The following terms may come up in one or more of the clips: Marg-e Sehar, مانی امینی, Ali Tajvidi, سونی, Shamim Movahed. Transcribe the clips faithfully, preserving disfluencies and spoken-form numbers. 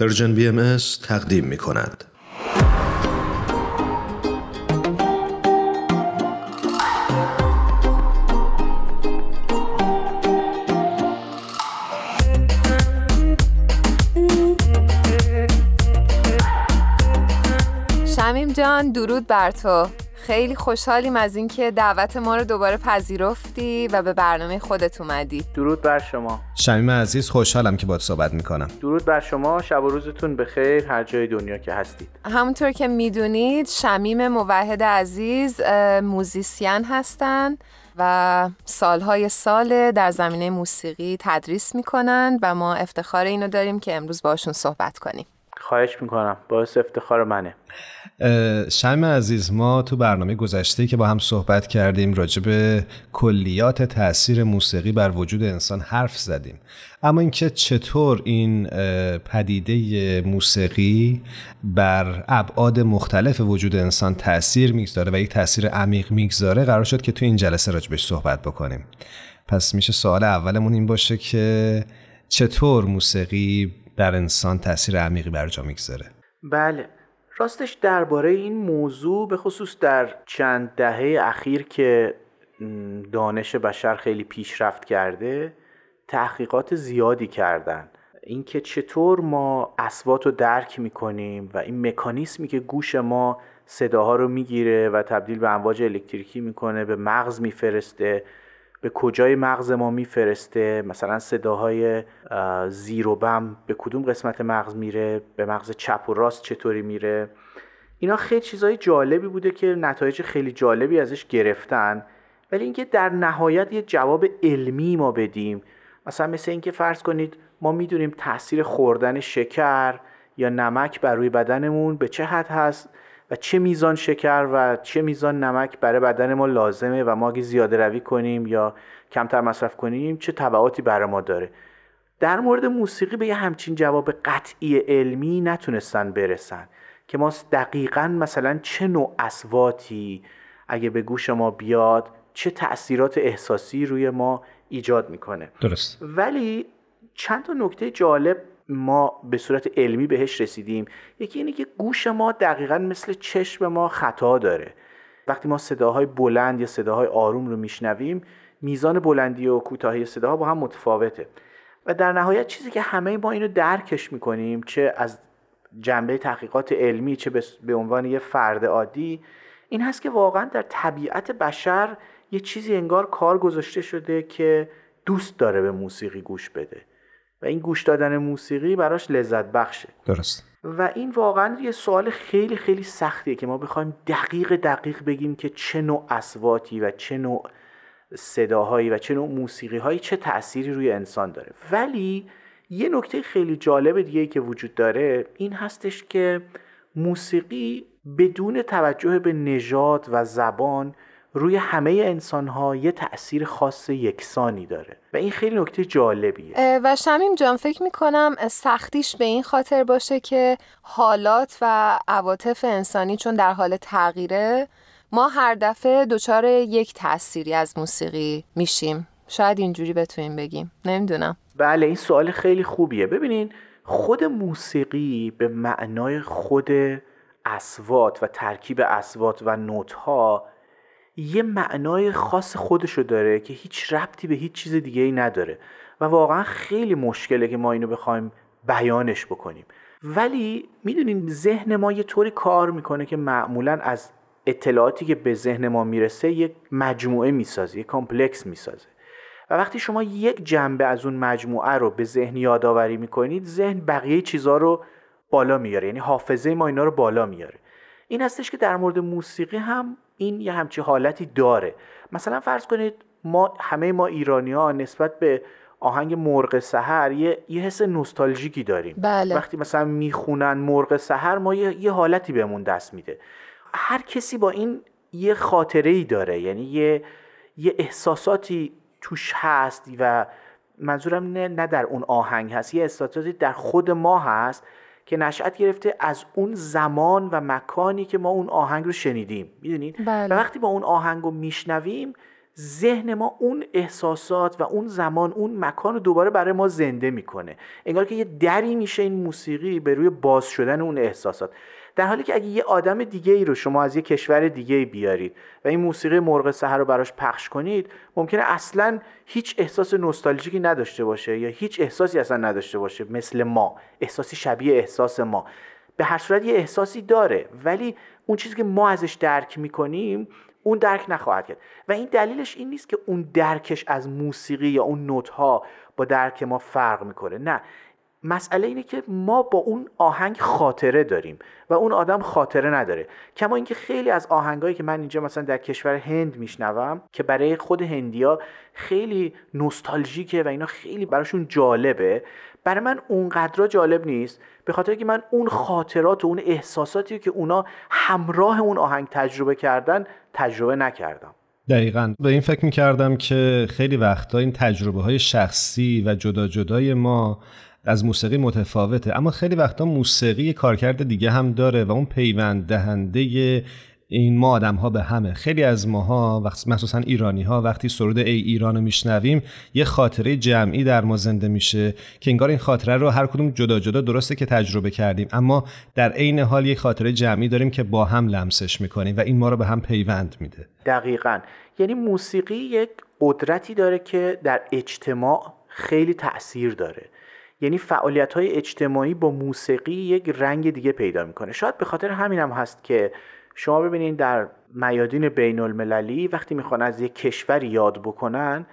پرژن بی ام اس تقدیم می کند. شمیم جان درود بر تو. خیلی خوشحالیم از اینکه دعوت ما رو دوباره پذیرفتی و به برنامه خودت اومدی. درود بر شما. شمیم عزیز خوشحالم که باهات صحبت میکنم. درود بر شما. شب و روزتون بخیر هر جای دنیا که هستید. همونطور که میدونید شمیم موحد عزیز موزیسین هستن و سالهای سال در زمینه موسیقی تدریس میکنن و ما افتخار اینو داریم که امروز باشون صحبت کنیم. خواهش میکنم، باعث افتخار منه. شمیم عزیز، ما تو برنامه گذشته که با هم صحبت کردیم راجع به کلیات تأثیر موسیقی بر وجود انسان حرف زدیم، اما اینکه چطور این پدیده موسیقی بر ابعاد مختلف وجود انسان تأثیر میگذاره و یک تأثیر عمیق میگذاره قرار شد که تو این جلسه راجع بهش صحبت بکنیم. پس میشه سوال اولمون این باشه که چطور موسیقی در انسان تأثیر عمیقی بر جا میگذاره. بله، راستش درباره این موضوع به خصوص در چند دهه اخیر که دانش بشر خیلی پیشرفت کرده تحقیقات زیادی کردن. اینکه چطور ما اصوات رو درک میکنیم و این مکانیزمی که گوش ما صداها رو میگیره و تبدیل به امواج الکتریکی میکنه به مغز میفرسته، به کجای مغز ما میفرسته، مثلا صداهای زیر و بم به کدوم قسمت مغز میره، به مغز چپ و راست چطوری میره، اینا خیلی چیزای جالبی بوده که نتایج خیلی جالبی ازش گرفتن. ولی اینکه در نهایت یه جواب علمی ما بدیم، مثلا مثل اینکه فرض کنید ما میدونیم تاثیر خوردن شکر یا نمک بر روی بدنمون به چه حد هست و چه میزان شکر و چه میزان نمک برای بدن ما لازمه و ما اگه زیاده روی کنیم یا کمتر مصرف کنیم چه تبعاتی برای ما داره. در مورد موسیقی به یه همچین جواب قطعی علمی نتونستن برسن که ما دقیقاً مثلا چه نوع اصواتی اگه به گوش ما بیاد چه تأثیرات احساسی روی ما ایجاد میکنه. درست. ولی چند تا نکته جالب ما به صورت علمی بهش رسیدیم. یکی اینه که گوش ما دقیقاً مثل چشم ما خطا داره. وقتی ما صداهای بلند یا صداهای آروم رو میشنویم میزان بلندی و کوتاهی صداها با هم متفاوته و در نهایت چیزی که همه ما اینو درکش میکنیم چه از جنبه تحقیقات علمی چه به عنوان یه فرد عادی این هست که واقعاً در طبیعت بشر یه چیزی انگار کار گذاشته شده که دوست داره به موسیقی گوش بده و این گوش دادن موسیقی براش لذت بخشه. درست. و این واقعا یه سوال خیلی خیلی سختیه که ما بخوایم دقیق دقیق بگیم که چه نوع اصواتی و چه نوع صداهایی و چه نوع موسیقی‌هایی چه تأثیری روی انسان داره. ولی یه نکته خیلی جالب دیگه که وجود داره این هستش که موسیقی بدون توجه به نژاد و زبان روی همه انسان‌ها یه تأثیر خاص یکسانی داره و این خیلی نکته جالبیه. و شمیم جان فکر می‌کنم سختیش به این خاطر باشه که حالات و عواطف انسانی چون در حال تغییره ما هر دفعه دچار یک تأثیری از موسیقی میشیم. شاید اینجوری بتونیم بگیم، نمیدونم. بله، این سوال خیلی خوبیه. ببینین خود موسیقی به معنای خود اصوات و ترکیب اصوات و نوت‌ها یه معنای خاص خودشو داره که هیچ ربطی به هیچ چیز دیگه ای نداره و واقعا خیلی مشکله که ما اینو بخوایم بیانش بکنیم. ولی میدونین ذهن ما یه طوری کار میکنه که معمولاً از اطلاعاتی که به ذهن ما میرسه یک مجموعه میسازه، یک کامپلکس میسازه و وقتی شما یک جنبه از اون مجموعه رو به ذهن یادآوری میکنید ذهن بقیه چیزا رو بالا میاره، یعنی حافظه ما اینا رو بالا میاره. این هستش که در مورد موسیقی هم این یه همچین حالتی داره. مثلا فرض کنید ما همه ما ایرانی‌ها نسبت به آهنگ مرغ سحر یه یه حس نوستالژیکی داریم. بله. وقتی مثلا میخونن مرغ سحر ما یه, یه حالتی بهمون دست میده. هر کسی با این یه خاطره‌ای داره، یعنی یه یه احساساتی توش هست و منظورم نه نه در اون آهنگ هست، یه احساساتی در خود ما هست که نشأت گرفته از اون زمان و مکانی که ما اون آهنگ رو شنیدیم. میدونید؟ بله. و وقتی با اون آهنگ رو میشنویم ذهن ما اون احساسات و اون زمان اون مکان رو دوباره برای ما زنده میکنه. انگار که یه دری میشه این موسیقی به روی باز شدن اون احساسات، در حالی که اگه یه آدم دیگه ای رو شما از یه کشور دیگه ای بیارید و این موسیقی مرغ سحر رو براش پخش کنید، ممکنه اصلاً هیچ احساس نوستالژیکی نداشته باشه یا هیچ احساسی اصلا نداشته باشه، مثل ما، احساسی شبیه احساس ما. به هر صورت یه احساسی داره، ولی اون چیزی که ما ازش درک میکنیم اون درک نخواهد کرد. و این دلیلش این نیست که اون درکش از موسیقی یا اون نوت‌ها با درک ما فرق میکنه، نه. مسئله اینه که ما با اون آهنگ خاطره داریم و اون آدم خاطره نداره. کما اینکه خیلی از آهنگایی که من اینجا مثلا در کشور هند میشنوم که برای خود هندیا خیلی نوستالژیکه و اینا خیلی براشون جالبه، برای من اونقدر جالب نیست، به خاطر که من اون خاطرات و اون احساساتی که اونا همراه اون آهنگ تجربه کردن تجربه نکردم. دقیقاً به این فکر می‌کردم که خیلی وقتا این تجربه‌های شخصی و جدا جدای ما از موسیقی متفاوته، اما خیلی وقتا موسیقی کارکرد دیگه هم داره و اون پیوند دهنده این ما آدم ها به همه. خیلی از ماها وقتی مخصوصا ایرانی ها وقتی سرود ای ایران رو میشنویم یه خاطره جمعی در ما زنده میشه که انگار این خاطره رو هر کدوم جدا جدا درسته که تجربه کردیم، اما در عین حال یه خاطره جمعی داریم که با هم لمسش میکنیم و این ما رو به هم پیوند میده. دقیقاً، یعنی موسیقی یک قدرتی داره که در اجتماع خیلی تأثیر داره، یعنی فعالیت‌های اجتماعی با موسیقی یک رنگ دیگه پیدا می‌کنه. شاید به خاطر همین هم هست که شما ببینید در میادین بین‌المللی وقتی میخوان از یک کشور یاد بکنن،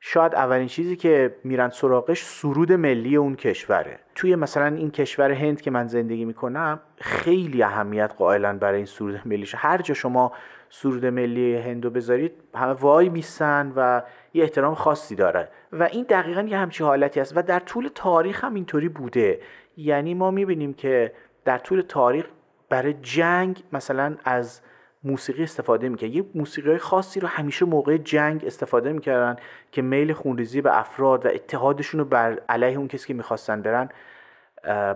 شاید اولین چیزی که میرن سراغش سرود ملی اون کشوره. توی مثلا این کشور هند که من زندگی میکنم خیلی اهمیت قائلن برای این سرود ملیش. هر جا شما سرود ملی هندو بذارید همه وای میسن و یه احترام خاصی داره و این دقیقاً یه همچین حالتی است و در طول تاریخ هم اینطوری بوده. یعنی ما میبینیم که در طول تاریخ برای جنگ مثلا از موسیقی استفاده میکنه. یه موسیقی‌های خاصی رو همیشه موقع جنگ استفاده میکردن که میل خونریزی به افراد و اتحادشون رو بر علیه اون کسی که میخواستن برن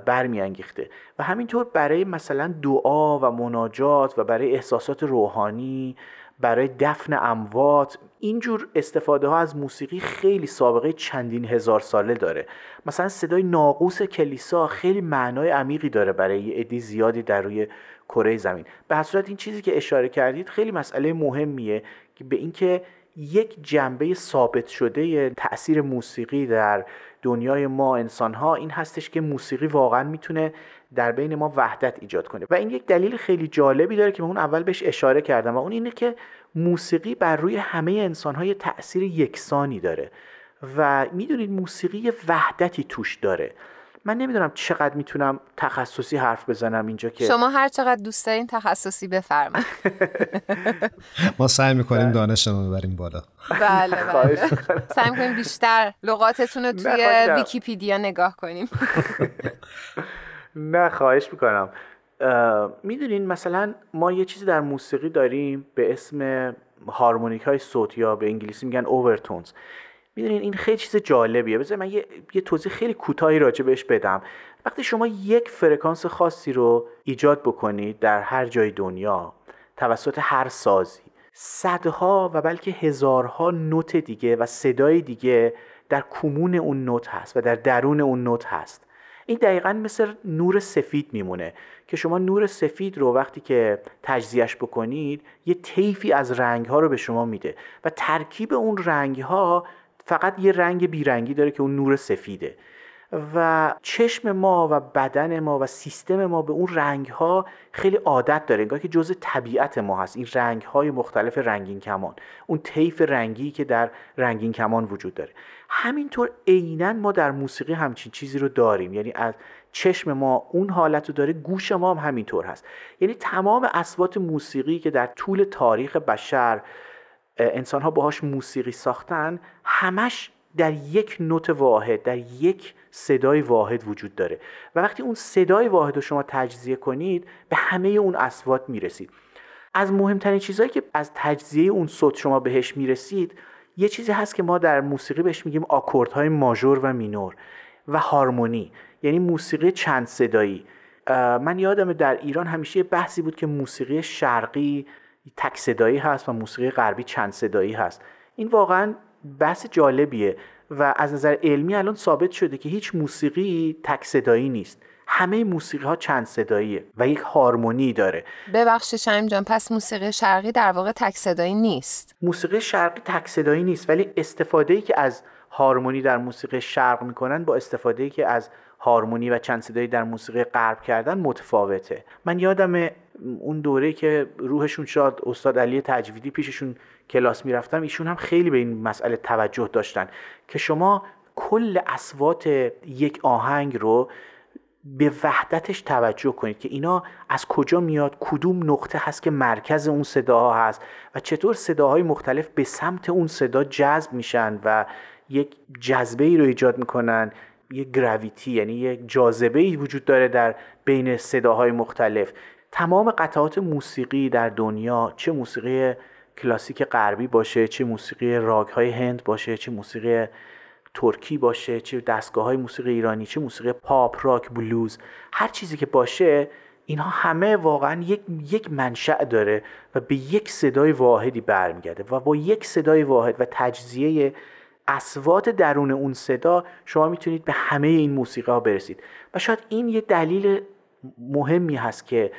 برمیانگیخته. و همینطور برای مثلا دعا و مناجات و برای احساسات روحانی، برای دفن اموات، اینجور استفاده ها از موسیقی خیلی سابقه چندین هزار ساله داره. مثلا صدای ناقوس کلیسا خیلی معنای عمیقی داره برای یه عده زیادی در روی کره زمین. به هر صورت این چیزی که اشاره کردید خیلی مسئله مهمیه که به اینکه یک جنبه ثابت شده تأثیر موسیقی در دنیای ما انسان‌ها این هستش که موسیقی واقعاً میتونه در بین ما وحدت ایجاد کنه. و این یک دلیل خیلی جالبی داره که من اون اول بهش اشاره کردم و اون اینه که موسیقی بر روی همه انسان‌ها یه تأثیر یکسانی داره و میدونید موسیقی وحدتی توش داره. من نمیدونم چقدر میتونم تخصصی حرف بزنم اینجا که شما هر چقدر دوست دارین تخصصی بفرمایید. ما سعی میکنیم دانشمون رو ببریم بالا. بله بله. سعی میکنیم بیشتر لغاتتون رو توی ویکی‌پدیا نگاه کنیم. نه خواهش میکنم. میدونین مثلا ما یه چیزی در موسیقی داریم به اسم هارمونیکای صوتی یا به انگلیسی میگن اوورتونز. میدونین این خیلی چیز جالبیه. بذار من یه, یه توضیح خیلی کوتاهی راجع بهش بدم. وقتی شما یک فرکانس خاصی رو ایجاد بکنید در هر جای دنیا توسط هر سازی، صدها و بلکه هزارها نوت دیگه و صدای دیگه در کمون اون نوت هست و در درون اون نوت هست. این دقیقاً مثل نور سفید میمونه که شما نور سفید رو وقتی که تجزیهش بکنید یه طیفی از رنگ‌ها رو به شما میده و ترکیب اون رنگ‌ها فقط یه رنگ بیرنگی داره که اون نور سفیده و چشم ما و بدن ما و سیستم ما به اون رنگ‌ها خیلی عادت داره، انگار که جزء طبیعت ما هست این رنگ‌های مختلف رنگین کمان، اون طیف رنگی که در رنگین کمان وجود داره. همینطور عیناً ما در موسیقی همچین چیزی رو داریم، یعنی از چشم ما اون حالت رو داره، گوش ما هم همینطور هست. یعنی تمام اصوات موسیقی که در طول تاریخ بشر انسان ها باهاش موسیقی ساختن همش در یک نوت واحد، در یک صدای واحد وجود داره و وقتی اون صدای واحد رو شما تجزیه کنید به همه اون اصوات میرسید. از مهمترین چیزهایی که از تجزیه اون صوت شما بهش میرسید یه چیزی هست که ما در موسیقی بهش میگیم آکوردهای ماژور و مینور و هارمونی، یعنی موسیقی چند صدایی. من یادمه در ایران همیشه یه بحثی بود که موسیقی شرقی تک صدایی هست و موسیقی غربی چند صدایی هست. این واقعا بحث جالبیه و از نظر علمی الان ثابت شده که هیچ موسیقی تک صدایی نیست، همه موسیقی ها چند صداییه و یک هارمونی داره. ببخشید شمیم جان، پس موسیقی شرقی در واقع تک صدایی نیست؟ موسیقی شرقی تک صدایی نیست، ولی استفاده‌ای که از هارمونی در موسیقی شرق میکنن با استفاده‌ای که از هارمونی و چند صدایی در موسیقی غرب کردن متفاوته. من یادم اون دوره که روحشون شاد استاد علی تجویدی پیششون کلاس میرفتم، ایشون هم خیلی به این مسئله توجه داشتن که شما کل اصوات یک آهنگ رو به وحدتش توجه کنید که اینا از کجا میاد، کدوم نقطه هست که مرکز اون صداها هست و چطور صداهای مختلف به سمت اون صدا جذب میشن و یک جذبه‌ای رو ایجاد میکنن، یک گراویتی، یعنی یک جاذبه‌ای وجود داره در بین صداهای مختلف. تمام قطعات موسیقی در دنیا، چه موسیقی کلاسیک غربی باشه، چه موسیقی راگ‌های هند باشه، چه موسیقی ترکی باشه، چه دستگاه‌های موسیقی ایرانی، چه موسیقی پاپ، راک، بلوز، هر چیزی که باشه، اینها همه واقعاً یک یک منشأ داره و به یک صدای واحدی برمیگرده و با یک صدای واحد و تجزیه اصوات درون اون صدا شما میتونید به همه این موسیقی ها برسید. و شاید این یه دلیل مهمی هست که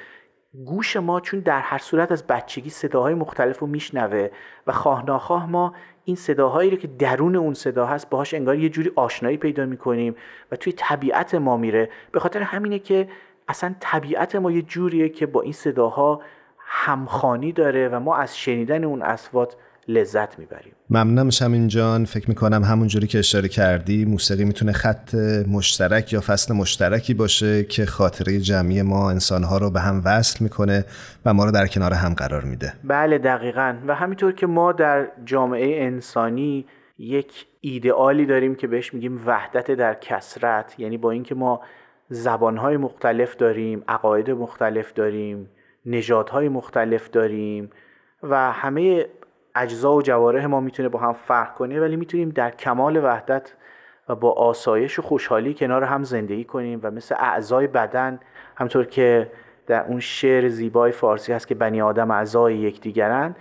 گوش ما چون در هر صورت از بچگی صداهای مختلف رو میشنوه و خواه ناخواه ما این صداهایی رو که درون اون صدا هست باهاش انگار یه جوری آشنایی پیدا میکنیم و توی طبیعت ما میره. به خاطر همینه که اصلا طبیعت ما یه جوریه که با این صداها همخوانی داره و ما از شنیدن اون اصوات لذت میبریم. ممنونم شمیم جان. فکر میکنم همون جوری که اشاره کردی موسیقی میتونه خط مشترک یا فصل مشترکی باشه که خاطره جمعی ما انسانها رو به هم وصل میکنه و ما رو در کنار هم قرار میده. بله دقیقاً. و همینطور که ما در جامعه انسانی یک ایدئالی داریم که بهش میگیم وحدت در کثرت، یعنی با اینکه ما زبانهای مختلف داریم، عقاید مختلف داریم، نژادهای مختلف داریم و همه اجزا و جوارح ما میتونه با هم فرق کنه، ولی میتونیم در کمال وحدت و با آسایش و خوشحالی کنار هم زندگی کنیم و مثل اعضای بدن، همطور که در اون شعر زیبای فارسی هست که بنی آدم اعضای یکدیگرند،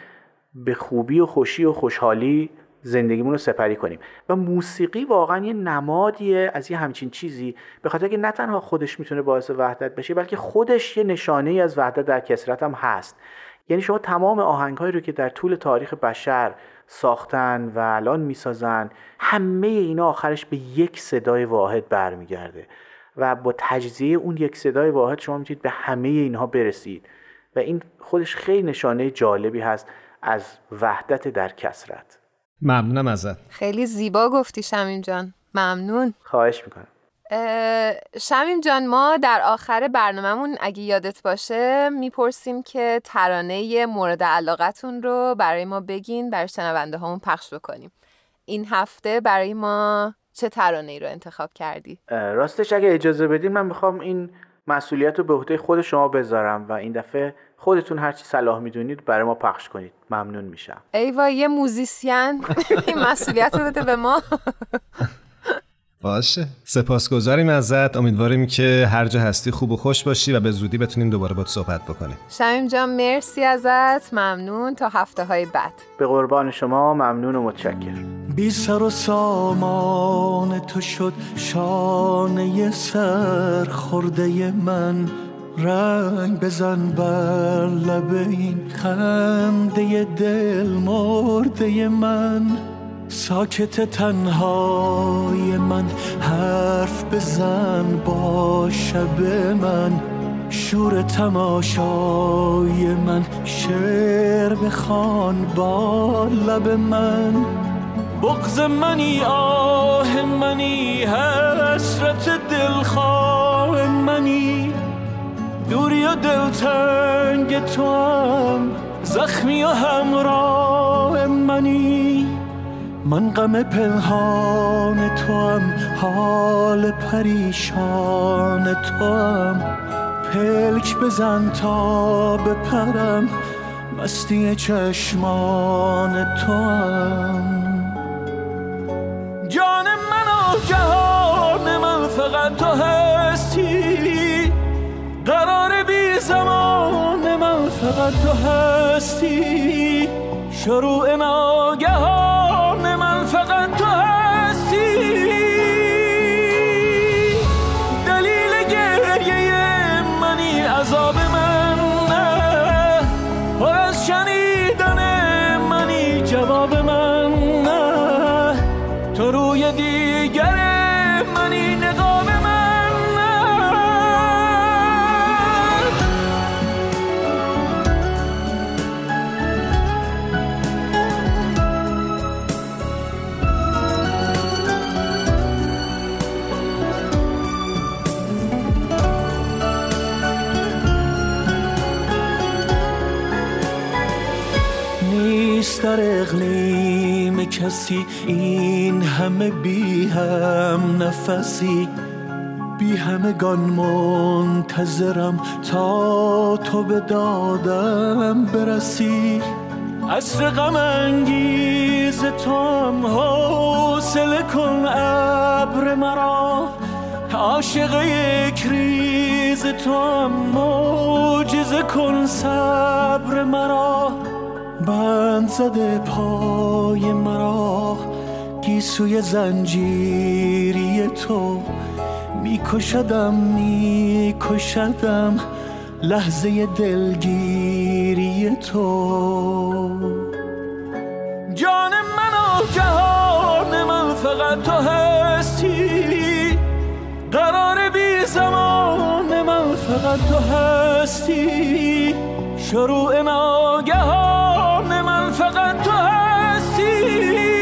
به خوبی و خوشی و خوشحالی زندگیمون رو سپری کنیم. و موسیقی واقعا یه نمادیه از یه همچین چیزی، به خاطر که نه تنها خودش میتونه باعث وحدت بشه بلکه خودش یه نشانه ای از وحدت در کثرت هم هست. یعنی شما تمام آهنگ‌هایی رو که در طول تاریخ بشر ساختن و الان می‌سازن، همه اینا آخرش به یک صدای واحد برمیگرده و با تجزیه اون یک صدای واحد شما میتونید به همه اینها برسید و این خودش خیلی نشانه جالبی هست از وحدت در کثرت. ممنونم ازت. خیلی زیبا گفتی شمیم جان. ممنون. خواهش میکنم. شمیم جان، ما در آخر برنامه‌مون اگه یادت باشه میپرسیم که ترانه مورد علاقتون رو برای ما بگین، برای شنونده هامون پخش بکنیم. این هفته برای ما چه ترانه‌ای رو انتخاب کردی؟ راستش اگه اجازه بدین من میخوام این مسئولیت رو به عهده خود شما بذارم و این دفعه خودتون هرچی صلاح میدونید برای ما پخش کنید. ممنون میشم. ای وای، یه موزیسین این مسئولیت رو بده به ما. باشه، سپاسگزاریم ازت. امیدواریم که هر جا هستی خوب و خوش باشی و به زودی بتونیم دوباره باهات صحبت بکنیم. شمیم جان مرسی ازت. ممنون. تا هفته های بعد. به قربان شما. ممنون و متشکرم. بی سر و سامان تو شد شانه سر خورده من، رنگ بزن بر لب این خنده دل مرده من، ساکت تنهای من حرف بزن با شب من، شور تماشای من شعر بخوان با لب من، بغض منی آه منی حسرت دلخواه منی، دوری و دلتنگ تو هم زخمی و همراه منی، من غم پنهان توام حال پریشان توام، پلک بزن تا بپرم مستی چشمان توام، جان من و جهان من فقط تو هستی، قرار بی زمان من فقط تو هستی، شروع ناگهان در اقلیم کسی، این همه بی هم نفسی، بی همگان منتظرم تا تو به دادم برسی. عصر غم انگیز توام، حوصله کن ابر مرا، عاشق یک ریز توام، معجزه کن صبر مرا. بند زده پای مرا، گیسوی زنجیری تو، میکشدم میکشدم لحظه دلگیری تو. جان من و جهان من فقط تو هستی، قرار بی زمان من فقط تو هستی، شروع ناگهان من فقط تو هستی.